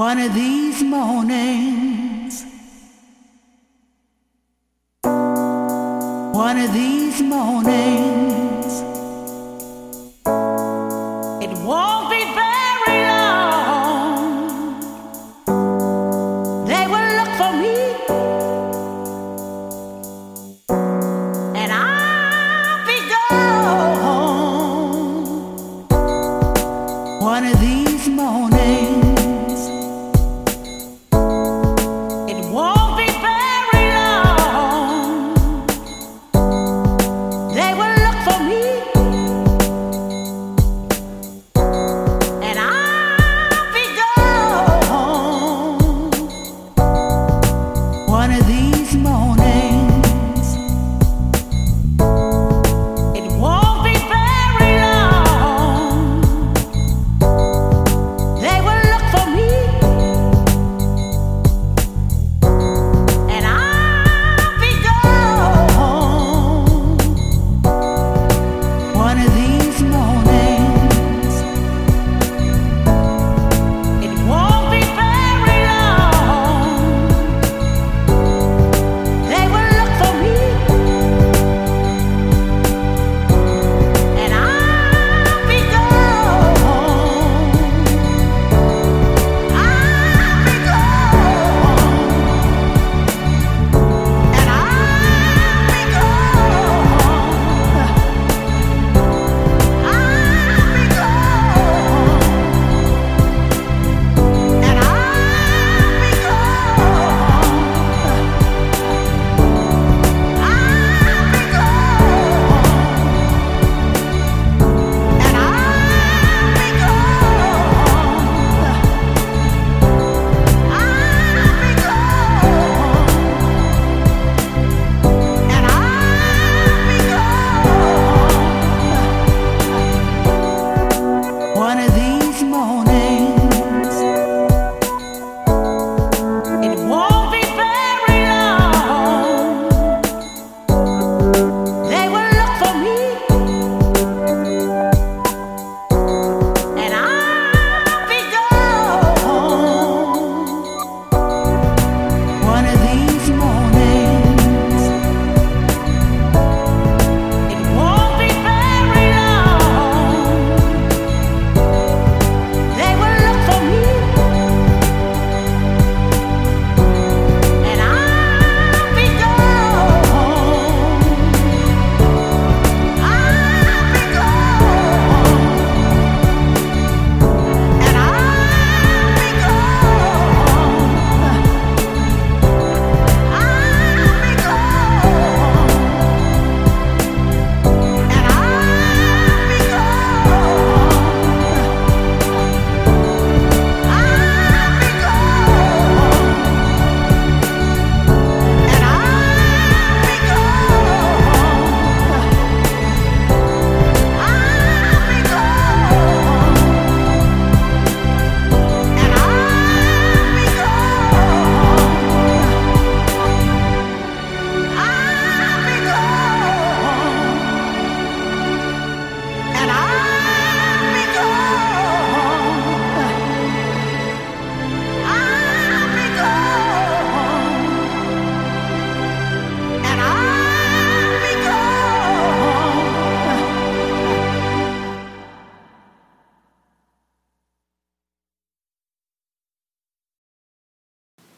one of these mornings, one of these mornings, it won't be very long, they will look for me, and I'll be gone, one of these mornings.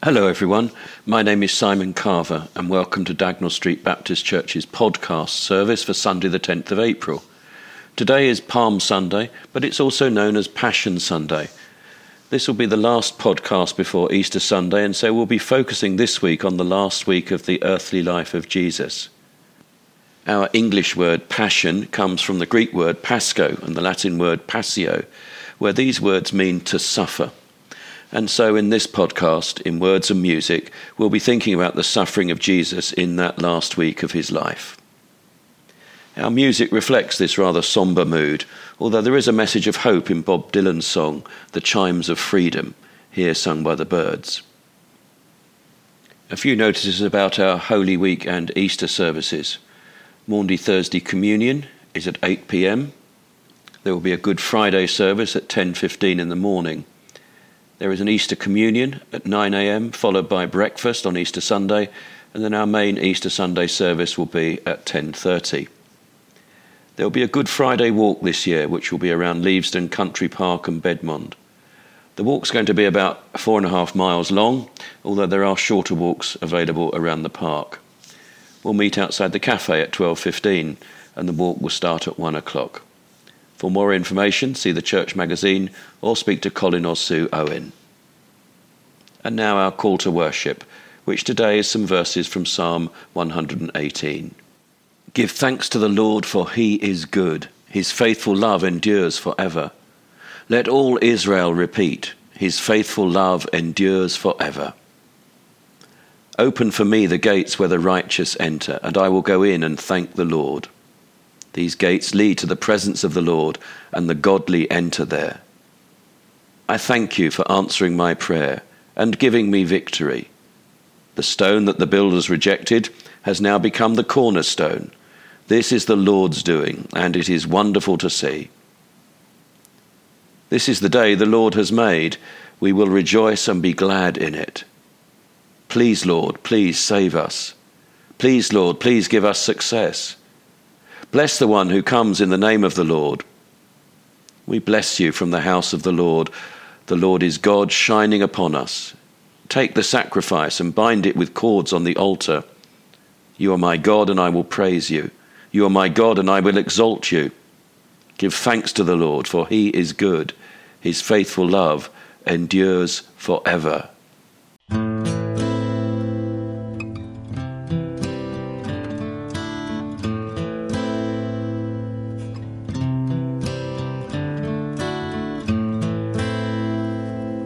Hello everyone, my name is Simon Carver and welcome to Dagnall Street Baptist Church's podcast service for Sunday the 10th of April. Today is Palm Sunday, but it's also known as Passion Sunday. This will be the last podcast before Easter Sunday, and so we'll be focusing this week on the last week of the earthly life of Jesus. Our English word passion comes from the Greek word pascho and the Latin word passio, where these words mean to suffer. And so in this podcast, in Words and Music, we'll be thinking about the suffering of Jesus in that last week of his life. Our music reflects this rather sombre mood, although there is a message of hope in Bob Dylan's song, The Chimes of Freedom, here sung by the Birds. A few notices about our Holy Week and Easter services. Maundy Thursday Communion is at 8 p.m. There will be a Good Friday service at 10:15 in the morning. There is an Easter communion at 9 a.m, followed by breakfast on Easter Sunday, and then our main Easter Sunday service will be at 10:30. There will be a Good Friday walk this year, which will be around Leavesden Country Park and Bedmond. The walk's going to be about 4.5 miles long, although there are shorter walks available around the park. We'll meet outside the cafe at 12:15, and the walk will start at 1 o'clock. For more information, see the church magazine or speak to Colin or Sue Owen. And now our call to worship, which today is some verses from Psalm 118. Give thanks to the Lord, for he is good. His faithful love endures forever. Let all Israel repeat, his faithful love endures forever. Open for me the gates where the righteous enter, and I will go in and thank the Lord. These gates lead to the presence of the Lord, and the godly enter there. I thank you for answering my prayer and giving me victory. The stone that the builders rejected has now become the cornerstone. This is the Lord's doing, and it is wonderful to see. This is the day the Lord has made. We will rejoice and be glad in it. Please, Lord, please save us. Please, Lord, please give us success. Bless the one who comes in the name of the Lord. We bless you from the house of the Lord. The Lord is God shining upon us. Take the sacrifice and bind it with cords on the altar. You are my God, and I will praise you. You are my God, and I will exalt you. Give thanks to the Lord, for he is good. His faithful love endures forever.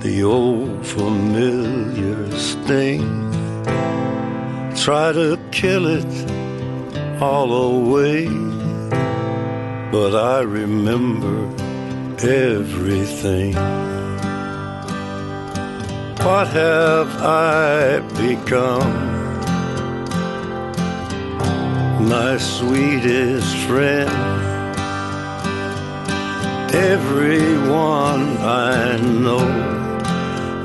the old familiar sting. Try to kill it all away, but I remember everything. What have I become? My sweetest friend, everyone I know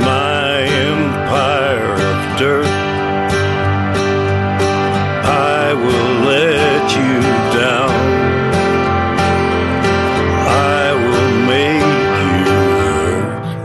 my empire of dirt. I will let you down, I will make you hurt.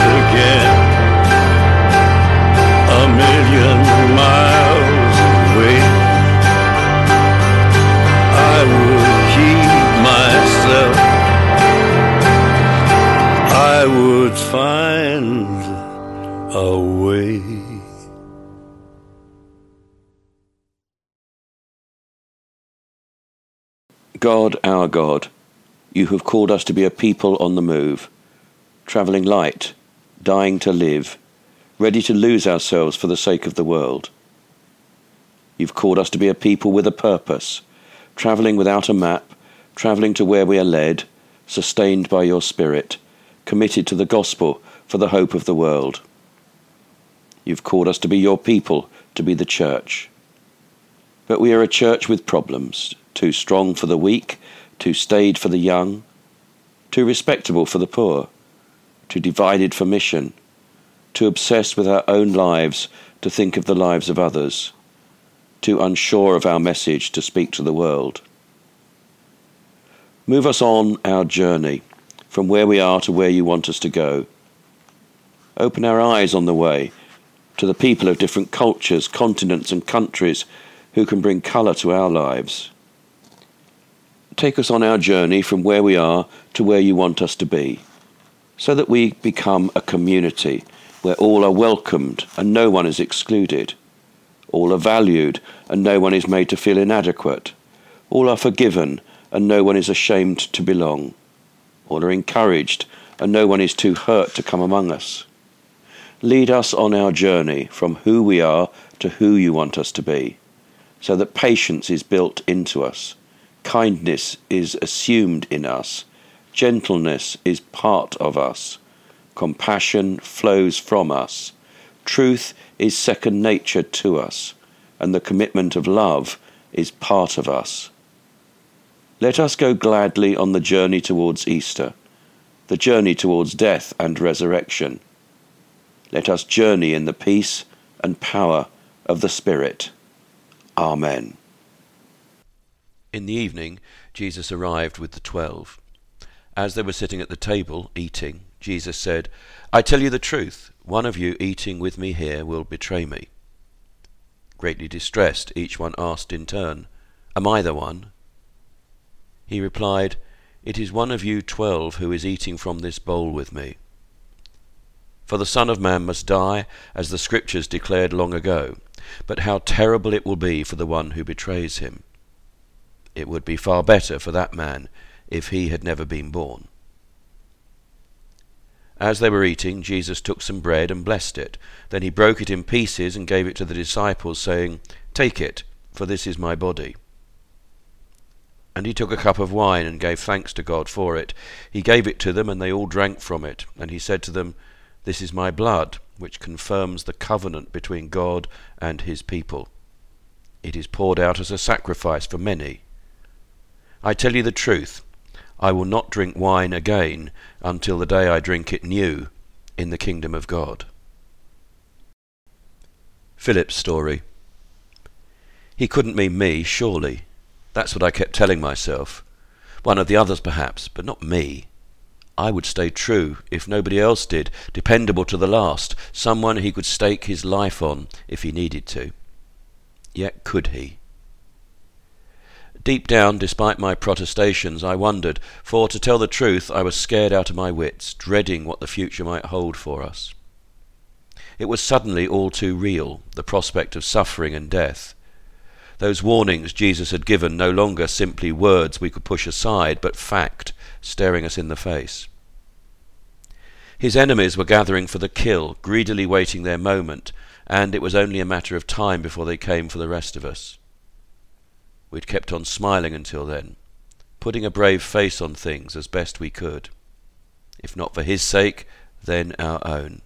again, a million miles away. I would keep myself, I would find a way. God, our God, you have called us to be a people on the move, travelling light, dying to live, ready to lose ourselves for the sake of the world. You've called us to be a people with a purpose, travelling without a map, travelling to where we are led, sustained by your Spirit, committed to the gospel for the hope of the world. You've called us to be your people, to be the church. But we are a church with problems, too strong for the weak, too staid for the young, too respectable for the poor, too divided for mission, too obsessed with our own lives to think of the lives of others, too unsure of our message to speak to the world. Move us on our journey, from where we are to where you want us to go. Open our eyes on the way, to the people of different cultures, continents and countries who can bring colour to our lives. Take us on our journey from where we are to where you want us to be, so that we become a community where all are welcomed and no one is excluded, all are valued and no one is made to feel inadequate, all are forgiven and no one is ashamed to belong, all are encouraged and no one is too hurt to come among us. Lead us on our journey from who we are to who you want us to be, so that patience is built into us, kindness is assumed in us, gentleness is part of us, compassion flows from us, truth is second nature to us, and the commitment of love is part of us. Let us go gladly on the journey towards Easter, the journey towards death and resurrection. Let us journey in the peace and power of the Spirit. Amen. In the evening, Jesus arrived with the 12. As they were sitting at the table, eating, Jesus said, "I tell you the truth, one of you eating with me here will betray me." Greatly distressed, each one asked in turn, "Am I the one?" He replied, "It is one of you 12 who is eating from this bowl with me. For the Son of Man must die, as the Scriptures declared long ago, but how terrible it will be for the one who betrays him. It would be far better for that man if he had never been born." As they were eating, Jesus took some bread and blessed it. Then he broke it in pieces and gave it to the disciples, saying, "Take it, for this is my body." And he took a cup of wine and gave thanks to God for it. He gave it to them, and they all drank from it. And he said to them, "This is my blood, which confirms the covenant between God and his people. It is poured out as a sacrifice for many. I tell you the truth, I will not drink wine again until the day I drink it new in the kingdom of God." Philip's story. He couldn't mean me, surely. That's what I kept telling myself. One of the others perhaps, but not me. I would stay true if nobody else did, dependable to the last, someone he could stake his life on if he needed to. Yet could he? Deep down, despite my protestations, I wondered, for, to tell the truth, I was scared out of my wits, dreading what the future might hold for us. It was suddenly all too real, the prospect of suffering and death. Those warnings Jesus had given, no longer simply words we could push aside, but fact, staring us in the face. His enemies were gathering for the kill, greedily waiting their moment, and it was only a matter of time before they came for the rest of us. We'd kept on smiling until then, putting a brave face on things as best we could. If not for his sake, then our own.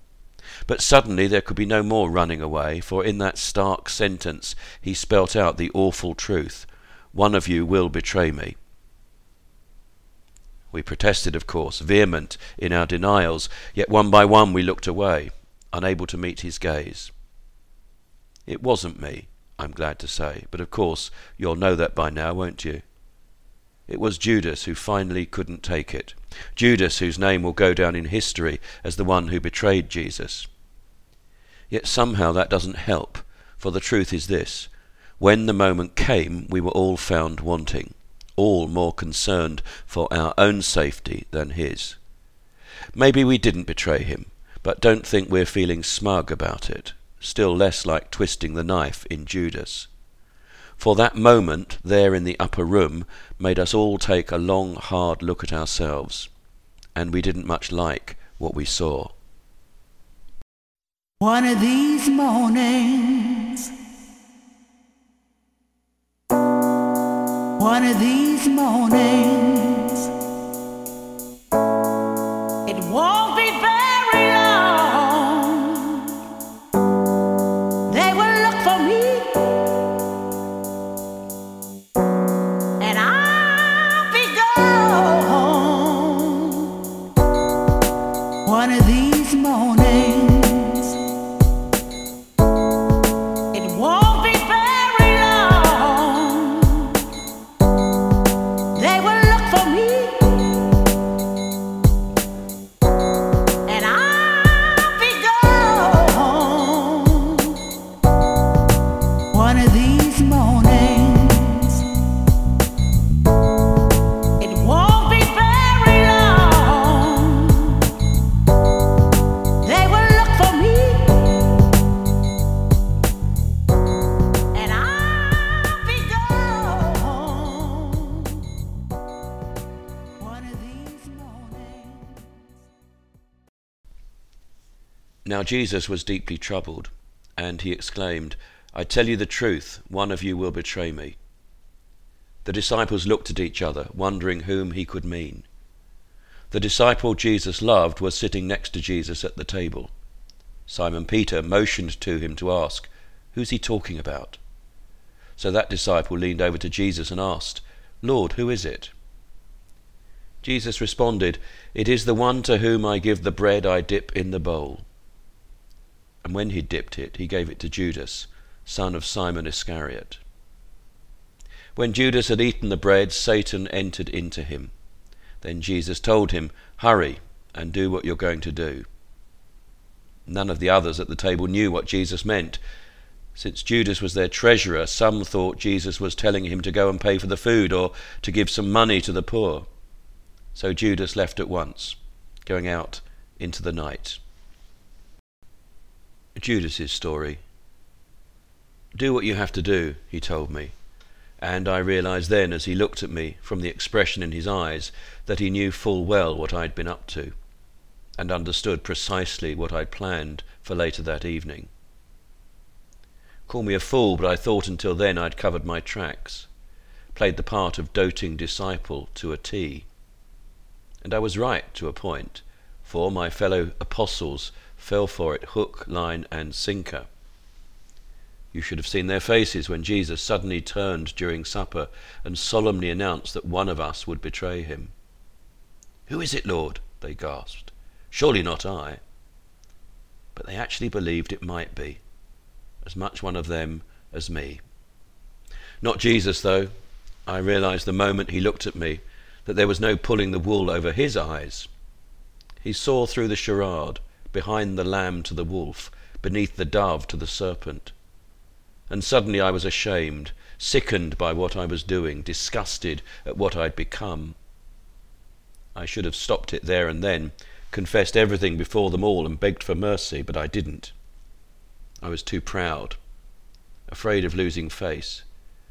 But suddenly there could be no more running away, for in that stark sentence he spelt out the awful truth: "One of you will betray me." We protested, of course, vehement in our denials, yet one by one we looked away, unable to meet his gaze. It wasn't me, I'm glad to say, but of course you'll know that by now, won't you? It was Judas who finally couldn't take it. Judas, whose name will go down in history as the one who betrayed Jesus. Yet somehow that doesn't help, for the truth is this. When the moment came, we were all found wanting, all more concerned for our own safety than his. Maybe we didn't betray him, but don't think we're feeling smug about it, still less like twisting the knife in Judas. For that moment, there in the upper room, made us all take a long, hard look at ourselves, and we didn't much like what we saw. One of these mornings, one of these mornings, it won't be very long, they will look for me, and I'll be gone. One of these mornings. Now Jesus was deeply troubled, and he exclaimed, "I tell you the truth, one of you will betray me." The disciples looked at each other, wondering whom he could mean. The disciple Jesus loved was sitting next to Jesus at the table. Simon Peter motioned to him to ask, "Who's he talking about?" So that disciple leaned over to Jesus and asked, "Lord, who is it?" Jesus responded, "It is the one to whom I give the bread I dip in the bowl." And when he dipped it, he gave it to Judas, son of Simon Iscariot. When Judas had eaten the bread, Satan entered into him. Then Jesus told him, "Hurry and do what you're going to do." None of the others at the table knew what Jesus meant. Since Judas was their treasurer, some thought Jesus was telling him to go and pay for the food or to give some money to the poor. So Judas left at once, going out into the night. Judas's story. "Do what you have to do," he told me, and I realised then, as he looked at me, from the expression in his eyes, that he knew full well what I'd been up to, and understood precisely what I'd planned for later that evening. Call me a fool, but I thought until then I'd covered my tracks, played the part of doting disciple to a T. And I was right to a point, for my fellow apostles fell for it hook, line and sinker. You should have seen their faces when Jesus suddenly turned during supper and solemnly announced that one of us would betray him. "Who is it, Lord?" they gasped. "Surely not I." But they actually believed it might be, as much one of them as me. Not Jesus, though. I realised the moment he looked at me that there was no pulling the wool over his eyes. He saw through the charade, behind the lamb to the wolf, beneath the dove to the serpent. And suddenly I was ashamed, sickened by what I was doing, disgusted at what I'd become. I should have stopped it there and then, confessed everything before them all and begged for mercy, but I didn't. I was too proud, afraid of losing face,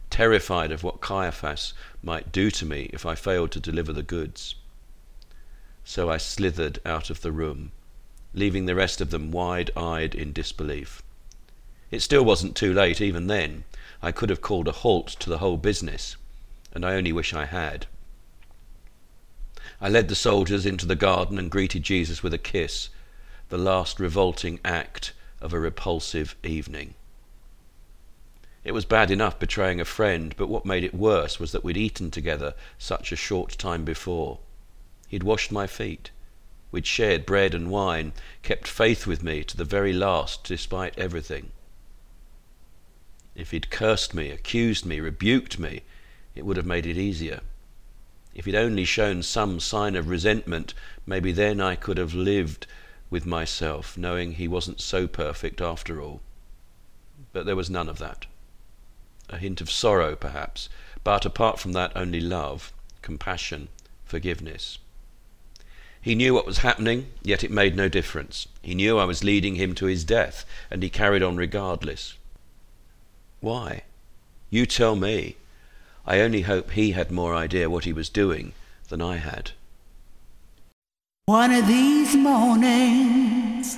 terrified of what Caiaphas might do to me if I failed to deliver the goods. So I slithered out of the room, leaving the rest of them wide-eyed in disbelief. It still wasn't too late even then. I could have called a halt to the whole business, and I only wish I had. I led the soldiers into the garden and greeted Jesus with a kiss, the last revolting act of a repulsive evening. It was bad enough betraying a friend, but what made it worse was that we'd eaten together such a short time before. He'd washed my feet. We'd shared bread and wine, kept faith with me to the very last despite everything. If he'd cursed me, accused me, rebuked me, it would have made it easier. If he'd only shown some sign of resentment, maybe then I could have lived with myself, knowing he wasn't so perfect after all. But there was none of that. A hint of sorrow, perhaps, but apart from that, only love, compassion, forgiveness. He knew what was happening, yet it made no difference. He knew I was leading him to his death, and he carried on regardless. Why? You tell me. I only hope he had more idea what he was doing than I had. One of these mornings,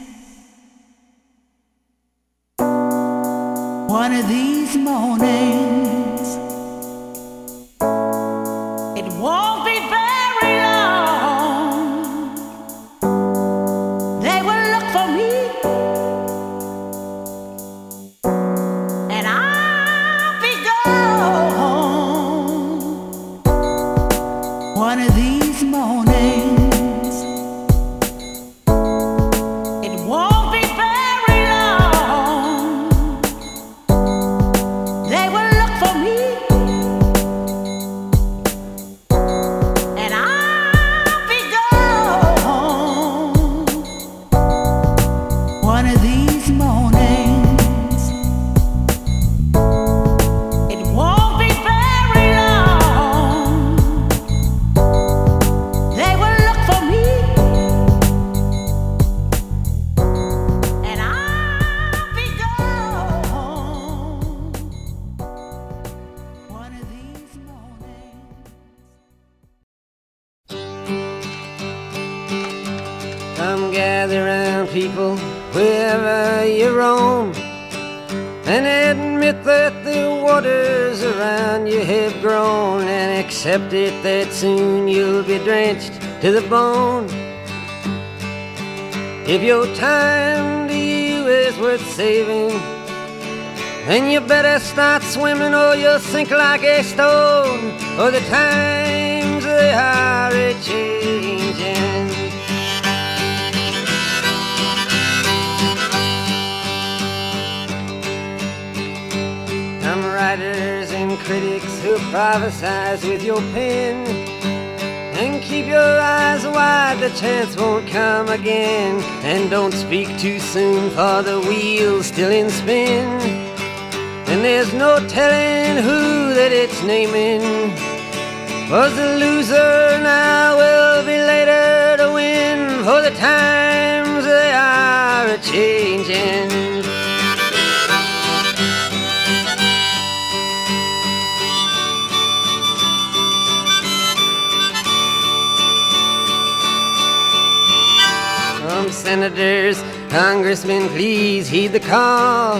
one of these mornings, it won't be very long, they will look for me, and I'll be gone. One of these mornings. Accept it that soon you'll be drenched to the bone. If your time to you is worth saving, then you better start swimming or you'll sink like a stone. Or the times they are a-changing. Some writers and critics who prophesize with your pen, and keep your eyes wide, the chance won't come again. And don't speak too soon, for the wheel's still in spin, and there's no telling who that it's naming. Was the loser now will be later to win, for the times they are a-changin'. Senators, congressmen, please heed the call.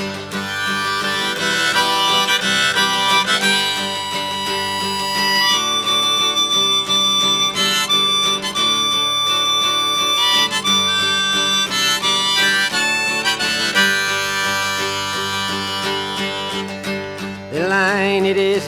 Line it is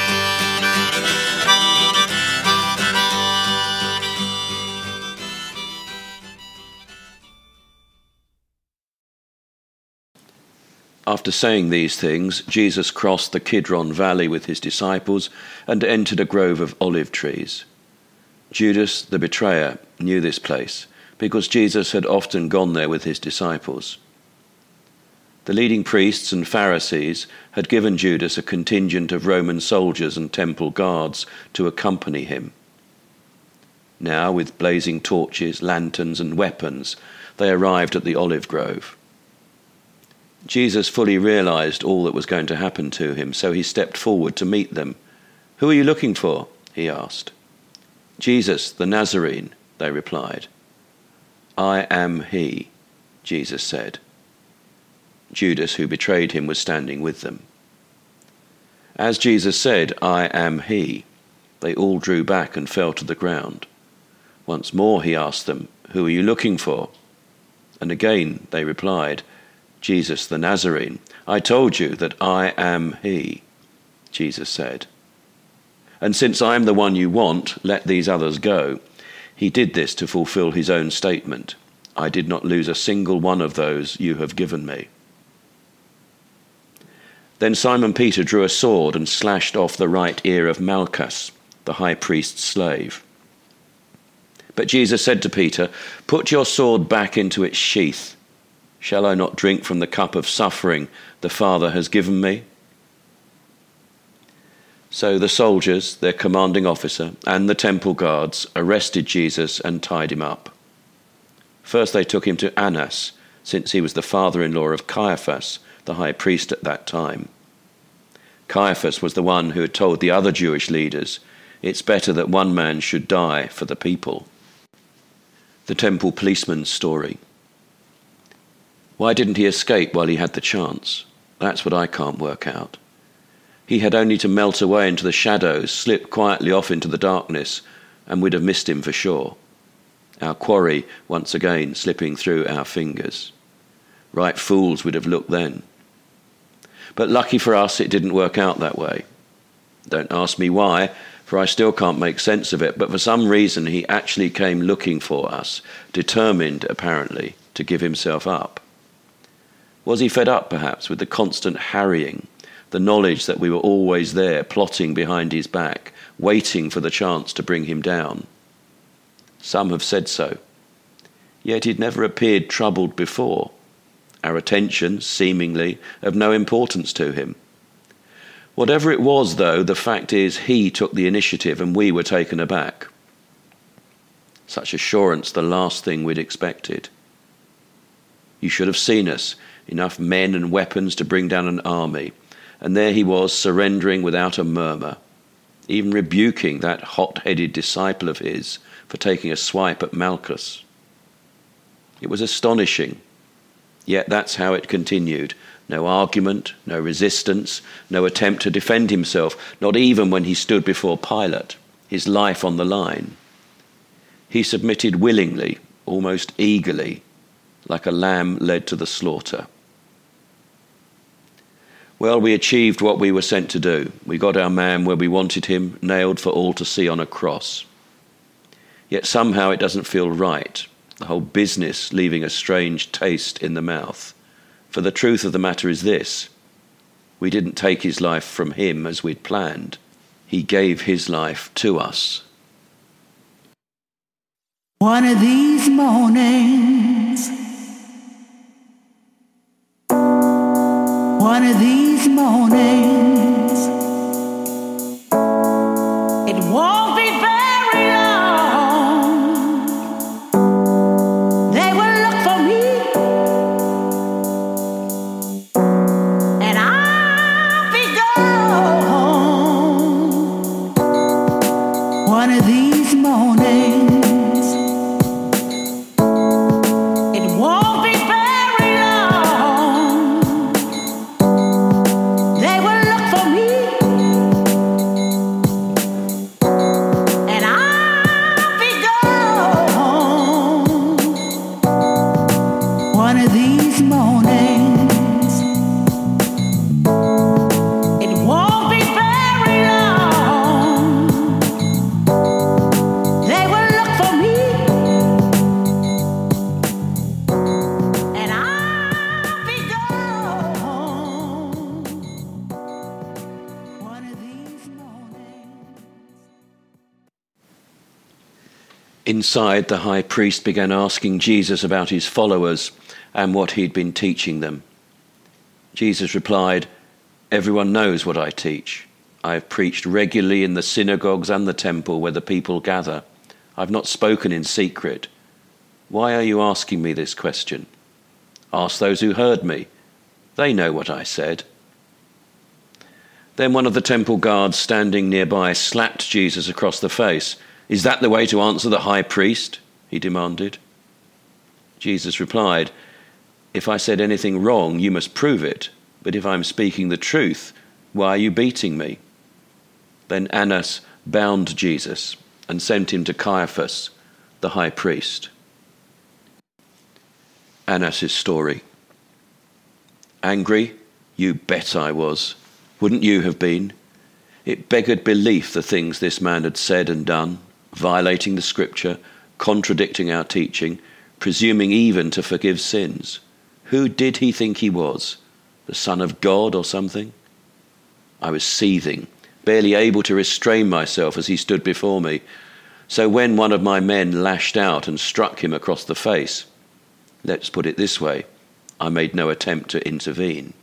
After saying these things, Jesus crossed the Kidron Valley with his disciples and entered a grove of olive trees. Judas, the betrayer, knew this place because Jesus had often gone there with his disciples. The leading priests and Pharisees had given Judas a contingent of Roman soldiers and temple guards to accompany him. Now, with blazing torches, lanterns, and weapons, they arrived at the olive grove. Jesus fully realized all that was going to happen to him, so he stepped forward to meet them. "Who are you looking for?" he asked. "Jesus, the Nazarene," they replied. "I am he," Jesus said. Judas, who betrayed him, was standing with them. As Jesus said, "I am he," they all drew back and fell to the ground. Once more he asked them, "Who are you looking for?" And again they replied, "Jesus the Nazarene." "I told you that I am he," Jesus said. "And since I am the one you want, let these others go." He did this to fulfill his own statement. "I did not lose a single one of those you have given me." Then Simon Peter drew a sword and slashed off the right ear of Malchus, the high priest's slave. But Jesus said to Peter, "Put your sword back into its sheath. Shall I not drink from the cup of suffering the Father has given me?" So the soldiers, their commanding officer, and the temple guards arrested Jesus and tied him up. First they took him to Annas, since he was the father-in-law of Caiaphas, the high priest at that time. Caiaphas was the one who had told the other Jewish leaders, "It's better that one man should die for the people." The temple policeman's story. Why didn't he escape while he had the chance? That's what I can't work out. He had only to melt away into the shadows, slip quietly off into the darkness, and we'd have missed him for sure. Our quarry, once again, slipping through our fingers. Right fools would have looked then. But lucky for us, it didn't work out that way. Don't ask me why, for I still can't make sense of it, but for some reason he actually came looking for us, determined, apparently, to give himself up. Was he fed up, perhaps, with the constant harrying, the knowledge that we were always there, plotting behind his back, waiting for the chance to bring him down? Some have said so. Yet he'd never appeared troubled before. Our attention, seemingly, of no importance to him. Whatever it was, though, the fact is he took the initiative and we were taken aback. Such assurance, the last thing we'd expected. You should have seen us, enough men and weapons to bring down an army, and there he was, surrendering without a murmur, even rebuking that hot-headed disciple of his for taking a swipe at Malchus. It was astonishing. Yet that's how it continued. No argument, no resistance, no attempt to defend himself, not even when he stood before Pilate, his life on the line. He submitted willingly, almost eagerly, like a lamb led to the slaughter. Well, we achieved what we were sent to do. We got our man where we wanted him, nailed for all to see on a cross. Yet somehow it doesn't feel right. The whole business leaving a strange taste in the mouth. For the truth of the matter is this: we didn't take his life from him as we'd planned. He gave his life to us. One of these mornings, one of these mornings, it won't be very long, they will look for me, and I'll be gone. One of these mornings. They will look for Inside, the high priest began asking Jesus about his followers and what he'd been teaching them. Jesus replied, "Everyone knows what I teach. I have preached regularly in the synagogues and the temple where the people gather. I've not spoken in secret. Why are you asking me this question? Ask those who heard me. They know what I said." Then one of the temple guards standing nearby slapped Jesus across the face. "Is that the way to answer the high priest?" he demanded. Jesus replied, "If I said anything wrong, you must prove it. But if I'm speaking the truth, why are you beating me?" Then Annas bound Jesus and sent him to Caiaphas, the high priest. Annas's story. Angry? You bet I was. Wouldn't you have been? It beggared belief, the things this man had said and done, violating the scripture, contradicting our teaching, presuming even to forgive sins. Who did he think he was? The Son of God or something? I was seething, barely able to restrain myself as he stood before me. So when one of my men lashed out and struck him across the face, let's put it this way, I made no attempt to intervene.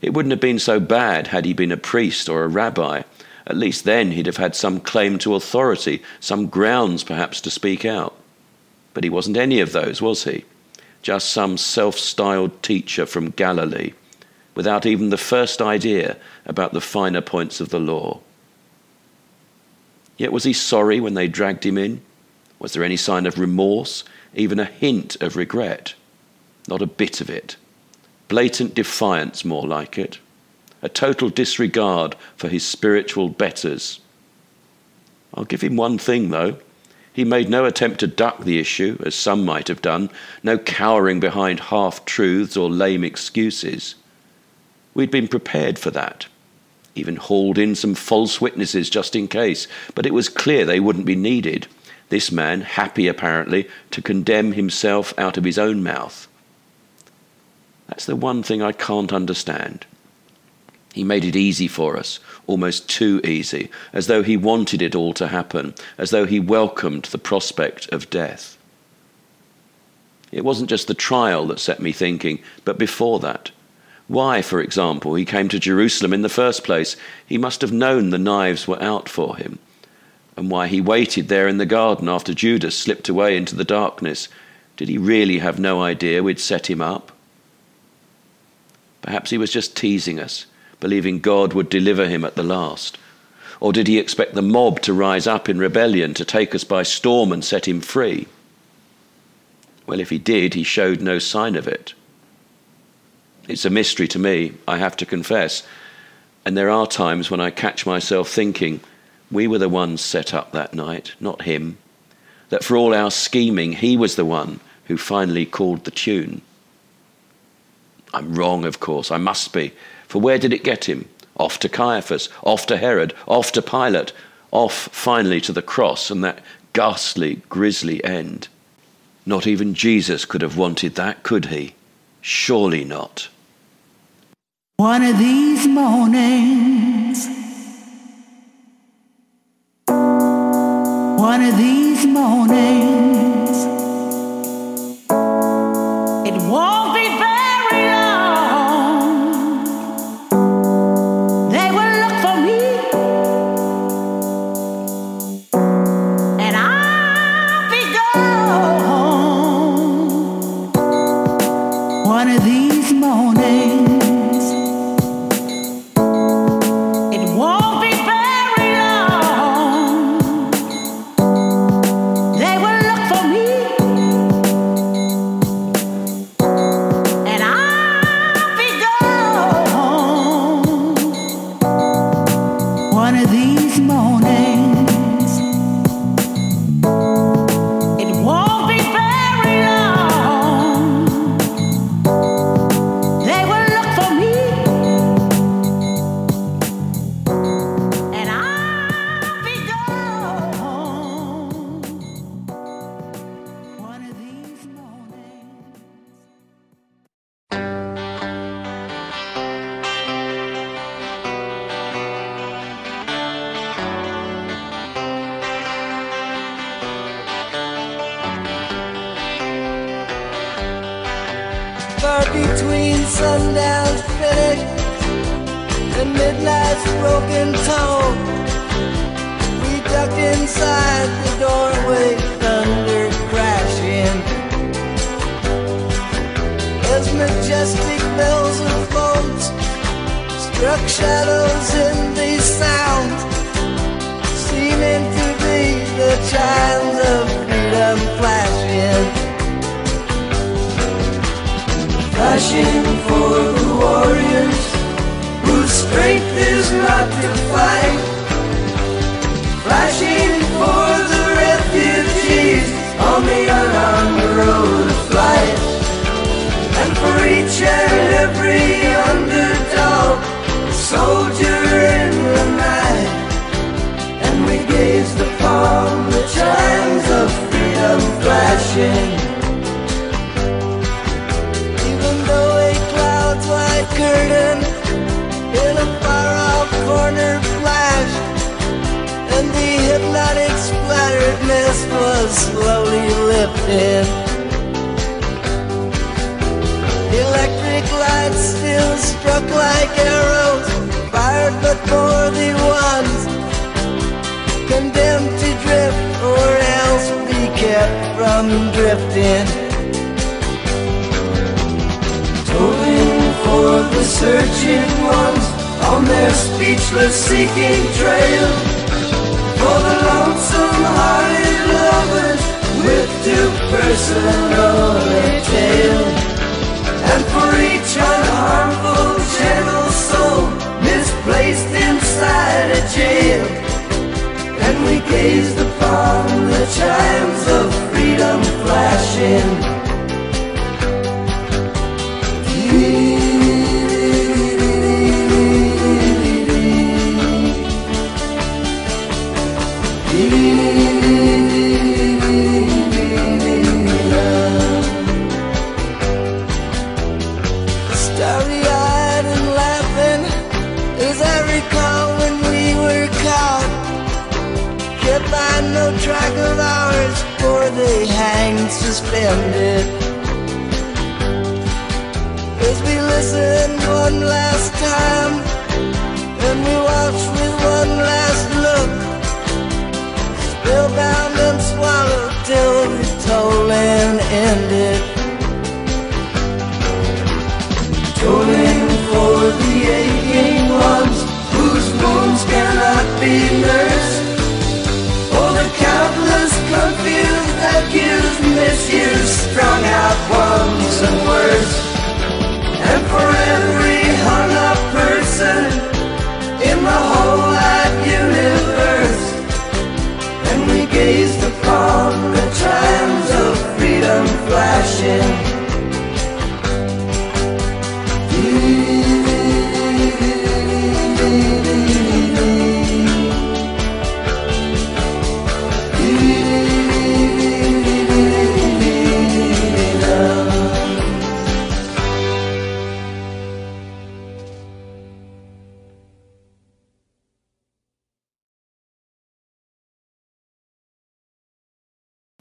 It wouldn't have been so bad had he been a priest or a rabbi. At least then he'd have had some claim to authority, some grounds perhaps to speak out. But he wasn't any of those, was he? Just some self-styled teacher from Galilee, without even the first idea about the finer points of the law. Yet was he sorry when they dragged him in? Was there any sign of remorse, even a hint of regret? Not a bit of it. Blatant defiance, more like it. A total disregard for his spiritual betters. I'll give him one thing, though. He made no attempt to duck the issue, as some might have done, no cowering behind half-truths or lame excuses. We'd been prepared for that. Even hauled in some false witnesses just in case, but it was clear they wouldn't be needed. This man, happy apparently, to condemn himself out of his own mouth. That's the one thing I can't understand. He made it easy for us, almost too easy, as though he wanted it all to happen, as though he welcomed the prospect of death. It wasn't just the trial that set me thinking, but before that. Why, for example, he came to Jerusalem in the first place? He must have known the knives were out for him. And why he waited there in the garden after Judas slipped away into the darkness? Did he really have no idea we'd set him up? Perhaps he was just teasing us, believing God would deliver him at the last. Or did he expect the mob to rise up in rebellion, to take us by storm and set him free? Well, if he did, he showed no sign of it. It's a mystery to me, I have to confess. And there are times when I catch myself thinking, we were the ones set up that night, not him. That for all our scheming, he was the one who finally called the tune. I'm wrong, of course, I must be. For where did it get him? Off to Caiaphas, off to Herod, off to Pilate, off finally to the cross and that ghastly, grisly end. Not even Jesus could have wanted that, could he? Surely not. One of these mornings, one of these mornings, it won't be bad. between sundown's finish and midnight's broken tone. We ducked inside the doorway, thunder crashing as majestic bells and phones struck shadows in these sounds, seeming to be the chimes of freedom flashing. Flashing for the warriors whose strength is not defined. Flashing for the refugees on the unarmed road of flight. And for each and every underdog, a soldier in the night. And we gazed upon the chimes of freedom flashing. Curtain in a far-off corner flashed, and the hypnotic splattered mist was slowly lifted. Electric lights still struck like arrows, fired but for the ones condemned to drift or else be kept from drifting. For the searching ones on their speechless seeking trail, for the lonesome-hearted lovers with two personal tale, and for each unharmful gentle soul misplaced inside a jail. And we gazed upon the chimes of freedom flashing. Track of hours, for they hanged suspended. As we listened one last time, and we watched with one last look, spellbound and swallowed till the tolling ended. Tolling for the aching ones whose wounds cannot be nursed. Countless confused, accused, misused, strung out ones and worse. And for every hung-up person in the whole wide universe. And we gazed upon the chimes of freedom flashing.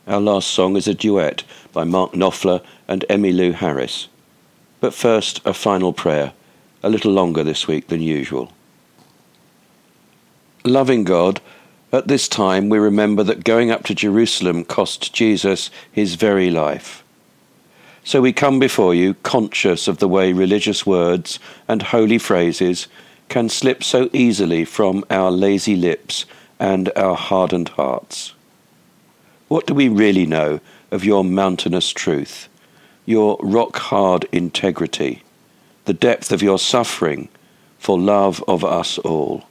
Our last song is a duet by Mark Knopfler and Emmy Lou Harris. But first, a final prayer, a little longer this week than usual. Loving God, at this time we remember that going up to Jerusalem cost Jesus his very life. So we come before you conscious of the way religious words and holy phrases can slip so easily from our lazy lips and our hardened hearts. What do we really know of your mountainous truth, your rock-hard integrity, the depth of your suffering for love of us all?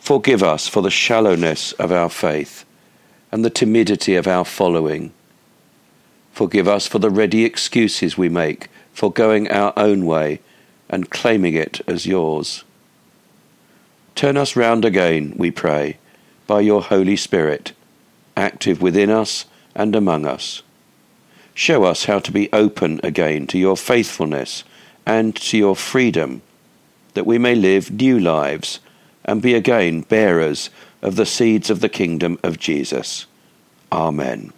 Forgive us for the shallowness of our faith and the timidity of our following. Forgive us for the ready excuses we make for going our own way and claiming it as yours. Turn us round again, we pray, by your Holy Spirit, active within us and among us. Show us how to be open again to your faithfulness and to your freedom, that we may live new lives and be again bearers of the seeds of the kingdom of Jesus. Amen.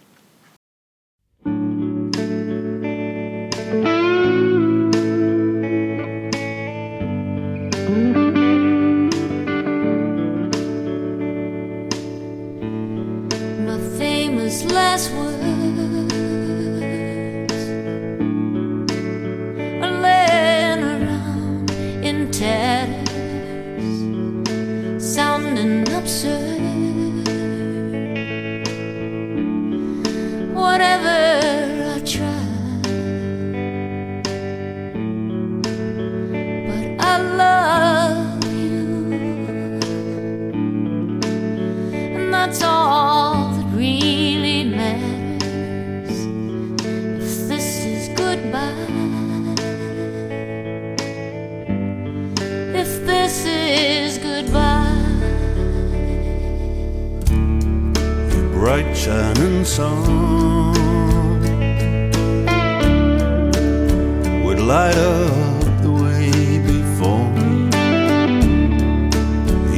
his last words are laying around in tatters, sounding absurd. Whatever I try, but I love you, and that's all. Bright shining sun would light up the way before me.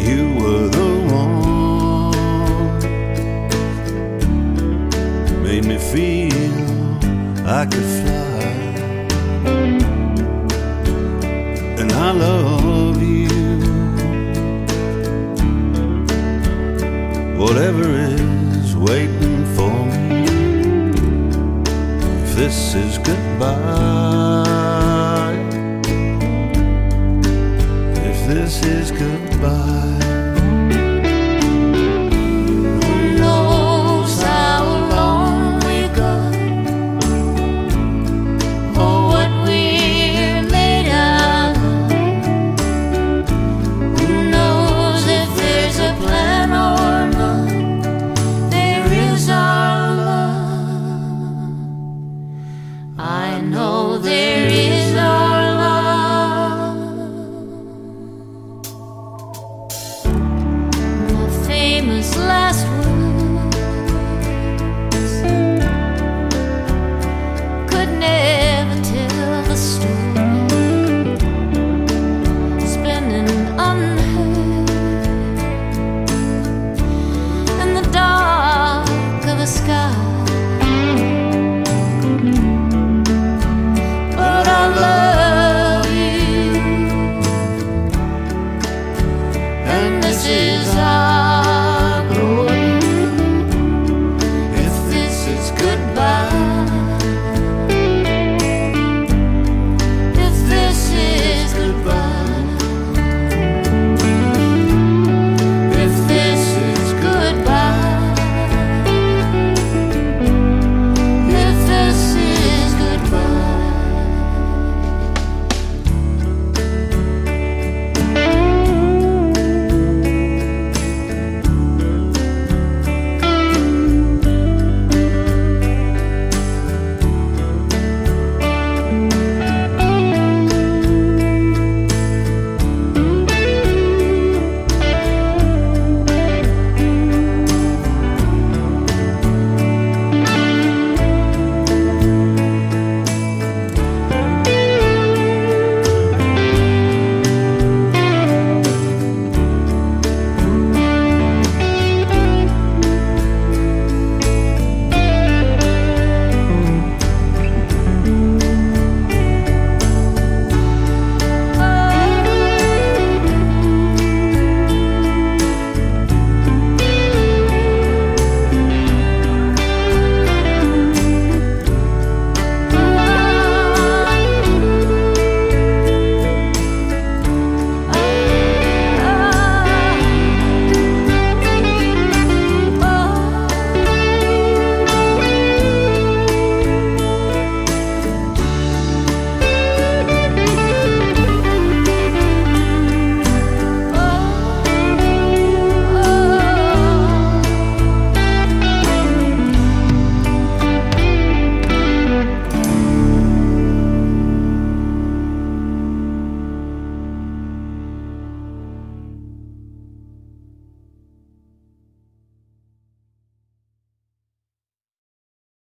You were the one, made me feel I could fly, and I love you, whatever it waiting for me, if this is goodbye, if this is goodbye. Who knows how long we got, or what we're made of. Who knows if there's a plan or not. Our love, I know there is our love. My famous last word.